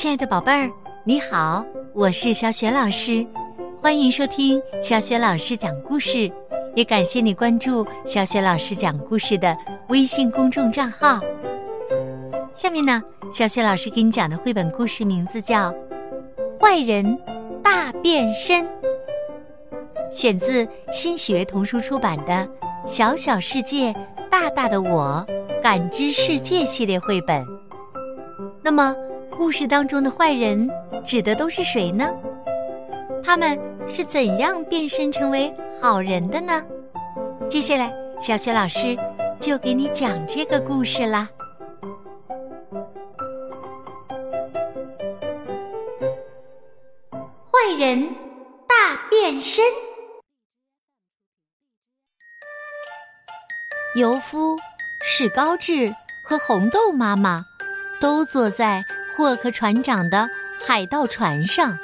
亲爱的宝贝儿，你好，我是小雪老师，欢迎收听小雪老师讲故事，也感谢你关注小雪老师讲故事的微信公众账号。下面呢，小雪老师给你讲的绘本故事名字叫《坏人大变身》，选自新学童书出版的《小小世界大大的我》感知世界系列绘本。那么故事当中的坏人指的都是谁呢？他们是怎样变身成为好人的呢？接下来小雪老师就给你讲这个故事啦。坏人大变身。尤夫、史高治和红豆妈妈都坐在霍克船长的海盗船上。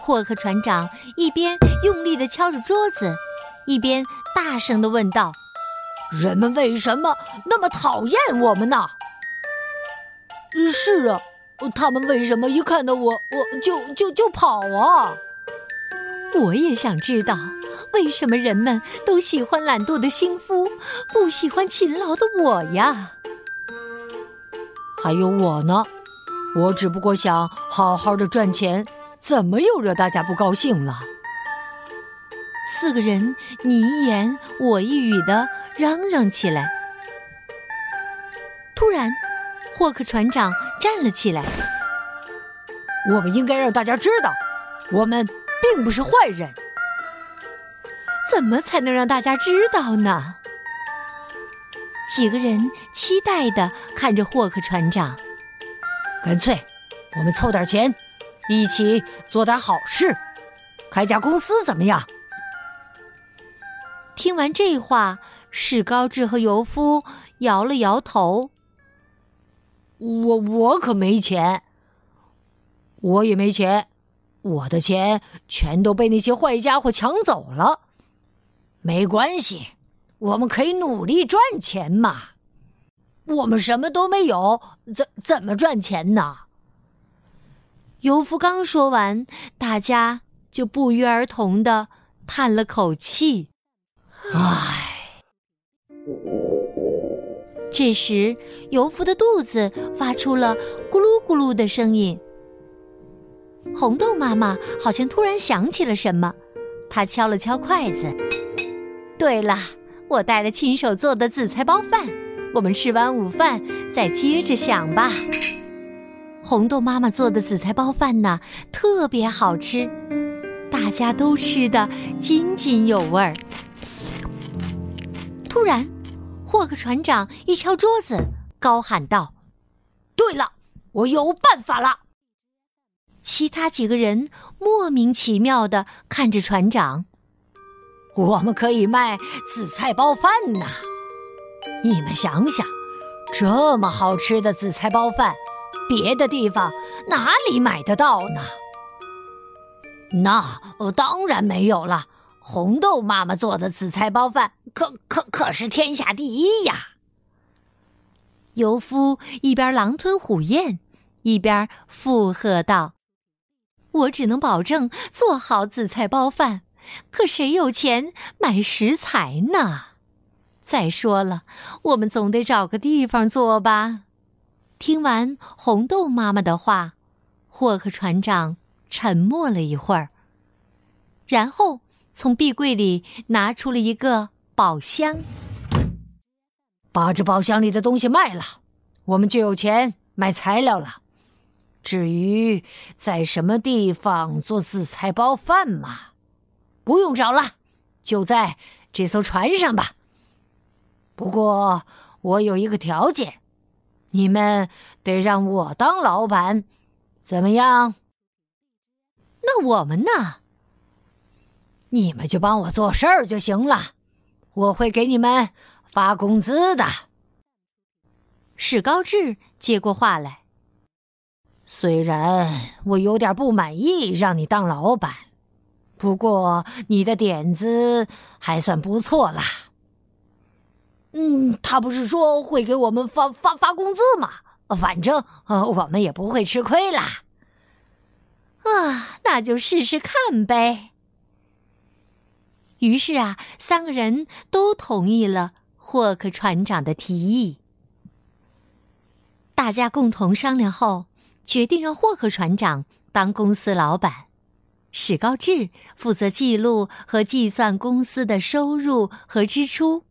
霍克船长一边用力地敲着桌子，一边大声地问道：人们为什么那么讨厌我们呢？是啊，他们为什么一看到我就跑啊？我也想知道，为什么人们都喜欢懒惰的新夫，不喜欢勤劳的我呀？还有我呢，我只不过想好好的赚钱，怎么又惹大家不高兴了？四个人你一言我一语的嚷嚷起来。突然，霍克船长站了起来。我们应该让大家知道，我们并不是坏人。怎么才能让大家知道呢？几个人期待地看着霍克船长。干脆我们凑点钱，一起做点好事，开家公司怎么样？听完这话，史高治和尤夫摇了摇头。我可没钱。我也没钱，我的钱全都被那些坏家伙抢走了。没关系，我们可以努力赚钱嘛。我们什么都没有，怎么赚钱呢？尤夫刚说完，大家就不约而同地叹了口气。唉。这时，尤夫的肚子发出了咕噜咕噜的声音。红豆妈妈好像突然想起了什么，她敲了敲筷子。对了，我带了亲手做的紫菜包饭，我们吃完午饭再接着想吧。红豆妈妈做的紫菜包饭呢，特别好吃，大家都吃得津津有味儿。突然，霍克船长一敲桌子，高喊道：对了，我有办法了！其他几个人莫名其妙地看着船长。我们可以卖紫菜包饭呐！你们想想，这么好吃的紫菜包饭，别的地方哪里买得到呢？那当然没有了，红豆妈妈做的紫菜包饭可是天下第一呀！尤夫一边狼吞虎咽，一边附和道：我只能保证做好紫菜包饭，可谁有钱买食材呢？再说了，我们总得找个地方做吧。听完红豆妈妈的话，霍克船长沉默了一会儿，然后从壁柜里拿出了一个宝箱。把这宝箱里的东西卖了，我们就有钱买材料了。至于在什么地方做紫菜包饭嘛，不用找了，就在这艘船上吧。不过我有一个条件，你们得让我当老板，怎么样？那我们呢？你们就帮我做事儿就行了，我会给你们发工资的。史高治接过话来，虽然我有点不满意让你当老板，不过你的点子还算不错啦。他不是说会给我们发工资吗？反正我们也不会吃亏啦。啊，那就试试看呗。于是啊，三个人都同意了霍克船长的提议。大家共同商量后，决定让霍克船长当公司老板，史高治负责记录和计算公司的收入和支出，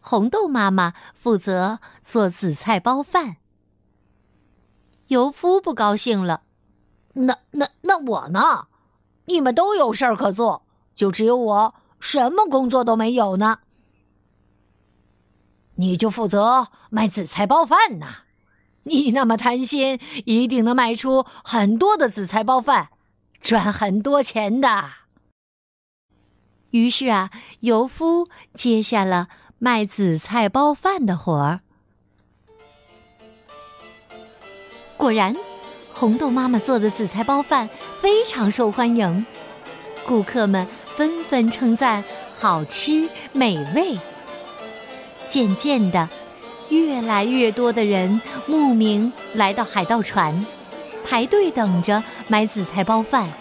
红豆妈妈负责做紫菜包饭。尤夫不高兴了，那我呢？你们都有事儿可做，就只有我什么工作都没有呢。你就负责卖紫菜包饭呐，你那么贪心，一定能卖出很多的紫菜包饭，赚很多钱的。于是啊，尤夫接下了卖紫菜包饭的活儿。果然，红豆妈妈做的紫菜包饭非常受欢迎，顾客们纷纷称赞好吃美味。渐渐的，越来越多的人慕名来到海盗船，排队等着买紫菜包饭。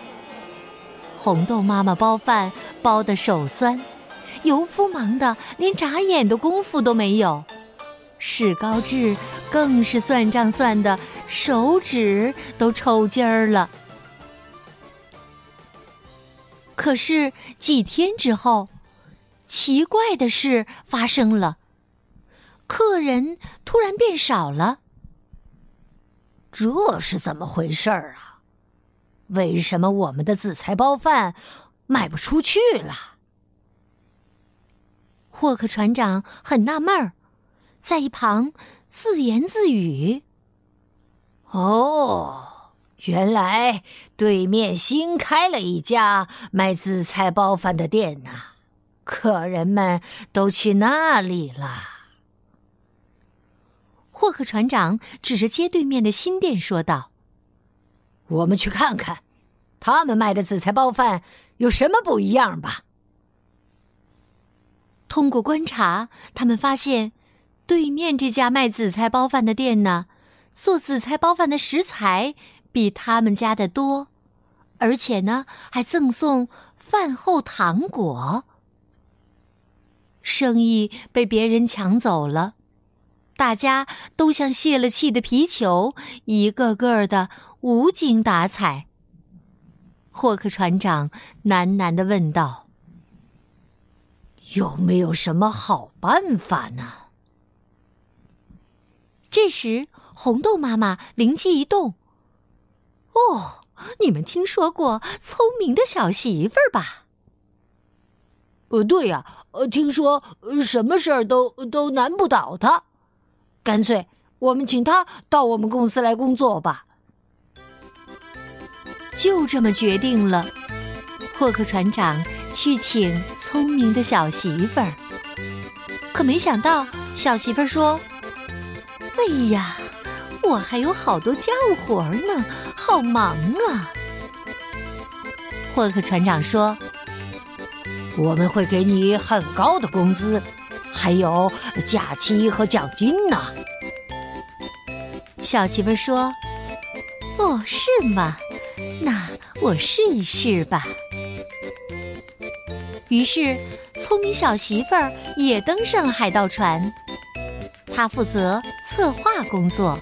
红豆妈妈包饭包得手酸，尤夫忙得连眨眼的功夫都没有，史高治更是算账算得手指都抽筋儿了。可是几天之后，奇怪的事发生了，客人突然变少了。这是怎么回事儿啊？为什么我们的紫菜包饭卖不出去了？霍克船长很纳闷儿，在一旁自言自语：哦，原来对面新开了一家卖紫菜包饭的店呐，客人们都去那里了。霍克船长指着街对面的新店说道：我们去看看他们卖的紫菜包饭有什么不一样吧。通过观察，他们发现对面这家卖紫菜包饭的店呢，做紫菜包饭的食材比他们家的多，而且呢还赠送饭后糖果。生意被别人抢走了，大家都像泄了气的皮球，一个个的无精打采。霍克船长喃喃地问道：有没有什么好办法呢？这时，红豆妈妈灵机一动：哦，你们听说过聪明的小媳妇儿吧？对呀，听说什么事儿都难不倒她。干脆我们请他到我们公司来工作吧。就这么决定了，霍克船长去请聪明的小媳妇儿。可没想到小媳妇儿说：哎呀，我还有好多家务活呢，好忙啊。霍克船长说：我们会给你很高的工资，还有假期和奖金呢。小媳妇说：哦，是吗？那我试一试吧。于是聪明小媳妇儿也登上了海盗船，她负责策划工作，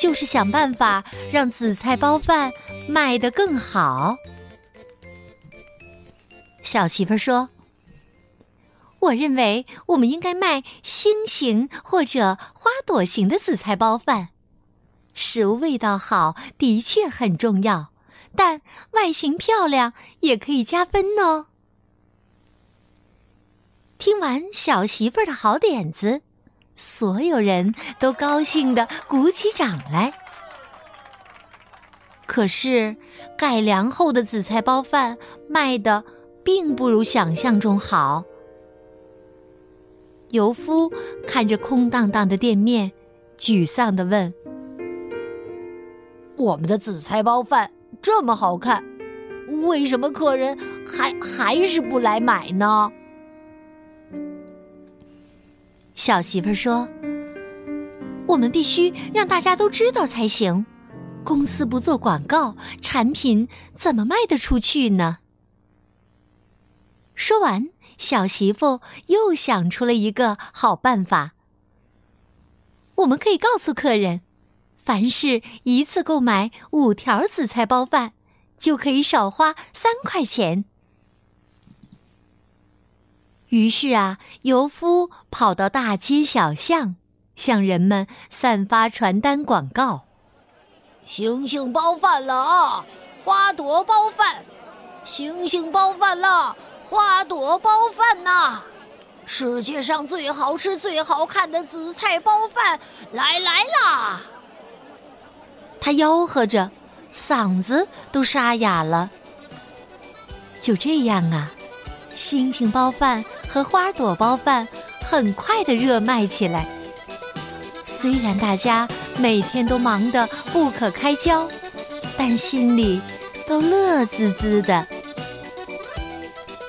就是想办法让紫菜包饭卖得更好。小媳妇说：我认为我们应该卖星形或者花朵形的紫菜包饭，食物味道好的确很重要，但外形漂亮也可以加分哦。听完小媳妇儿的好点子，所有人都高兴地鼓起掌来。可是改良后的紫菜包饭卖的并不如想象中好。尤夫看着空荡荡的店面，沮丧地问：我们的紫菜包饭这么好看，为什么客人还是不来买呢？小媳妇说：我们必须让大家都知道才行。公司不做广告，产品怎么卖得出去呢？说完，小媳妇又想出了一个好办法。我们可以告诉客人，凡是一次购买5条紫菜包饭，就可以少花3块钱。于是啊，尤夫跑到大街小巷，向人们散发传单广告：星星包饭了啊，花朵包饭！星星包饭了，花朵包饭呐！世界上最好吃、最好看的紫菜包饭来啦！他吆喝着，嗓子都沙哑了。就这样啊，星星包饭和花朵包饭很快的热卖起来。虽然大家每天都忙得不可开交，但心里都乐滋滋的。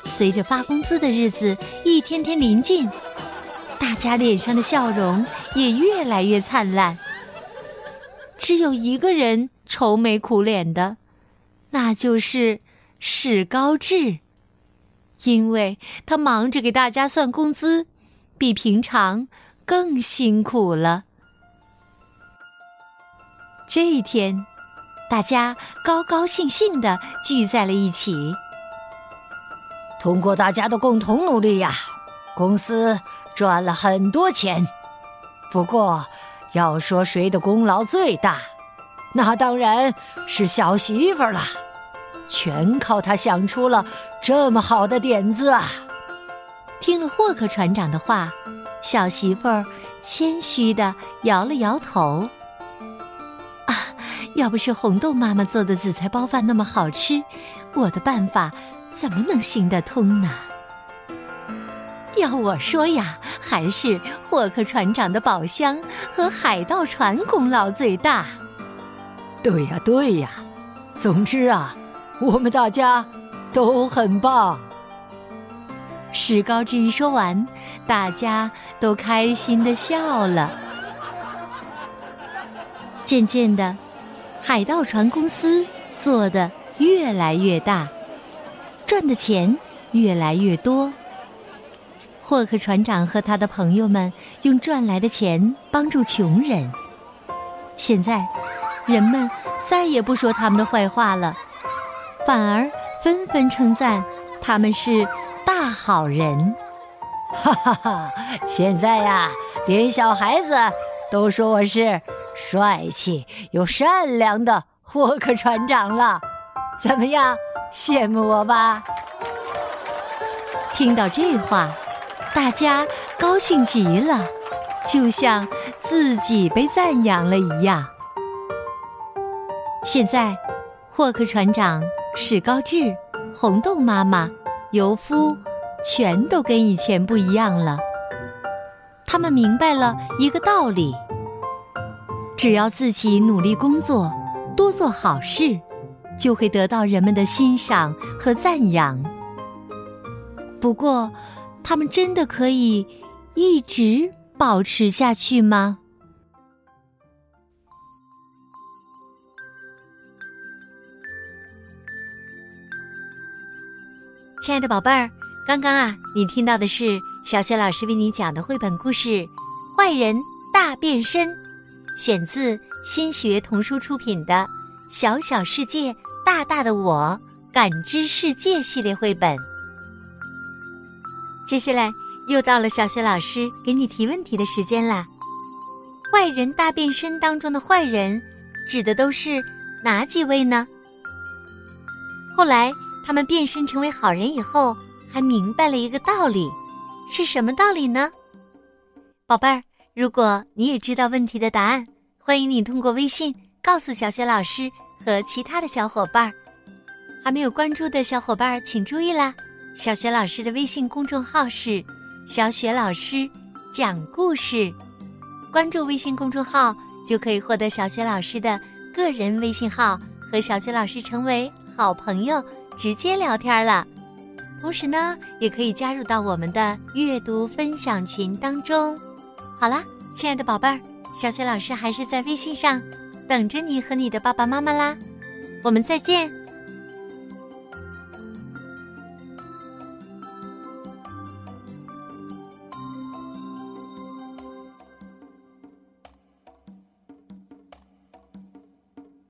随着发工资的日子一天天临近，大家脸上的笑容也越来越灿烂。只有一个人愁眉苦脸的，那就是史高治，因为他忙着给大家算工资，比平常更辛苦了。这一天，大家高高兴兴地聚在了一起。通过大家的共同努力呀，公司赚了很多钱。不过，要说谁的功劳最大，那当然是小媳妇了。全靠她想出了这么好的点子啊！听了霍克船长的话，小媳妇儿谦虚地摇了摇头。要不是红豆妈妈做的紫菜包饭那么好吃，我的办法怎么能行得通呢？要我说呀，还是霍克船长的宝箱和海盗船功劳最大。对呀，对呀，总之啊，我们大家都很棒。史高治一说完，大家都开心地笑了。渐渐的，海盗船公司做得越来越大，赚的钱越来越多。霍克船长和他的朋友们用赚来的钱帮助穷人。现在，人们再也不说他们的坏话了，反而纷纷称赞他们是大好人。哈哈哈！现在呀，连小孩子都说我是帅气又善良的霍克船长了，怎么样，羡慕我吧？听到这话，大家高兴极了，就像自己被赞扬了一样。现在，霍克船长、史高治、红豆妈妈、尤夫，全都跟以前不一样了。他们明白了一个道理：只要自己努力工作，多做好事，就会得到人们的欣赏和赞扬。不过，他们真的可以一直保持下去吗？亲爱的宝贝儿，刚刚啊，你听到的是小雪老师为你讲的绘本故事《坏人大变身》，选自新学童书出品的《小小世界大大的我感知世界》系列绘本。接下来又到了小雪老师给你提问题的时间啦。坏人大变身当中的坏人指的都是哪几位呢？后来他们变身成为好人以后，还明白了一个道理，是什么道理呢？宝贝儿，如果你也知道问题的答案，欢迎你通过微信告诉小雪老师和其他的小伙伴。还没有关注的小伙伴请注意啦，小雪老师的微信公众号是小雪老师讲故事，关注微信公众号就可以获得小雪老师的个人微信号，和小雪老师成为好朋友，直接聊天了。同时呢，也可以加入到我们的阅读分享群当中。好啦，亲爱的宝贝儿，小雪老师还是在微信上等着你和你的爸爸妈妈啦，我们再见。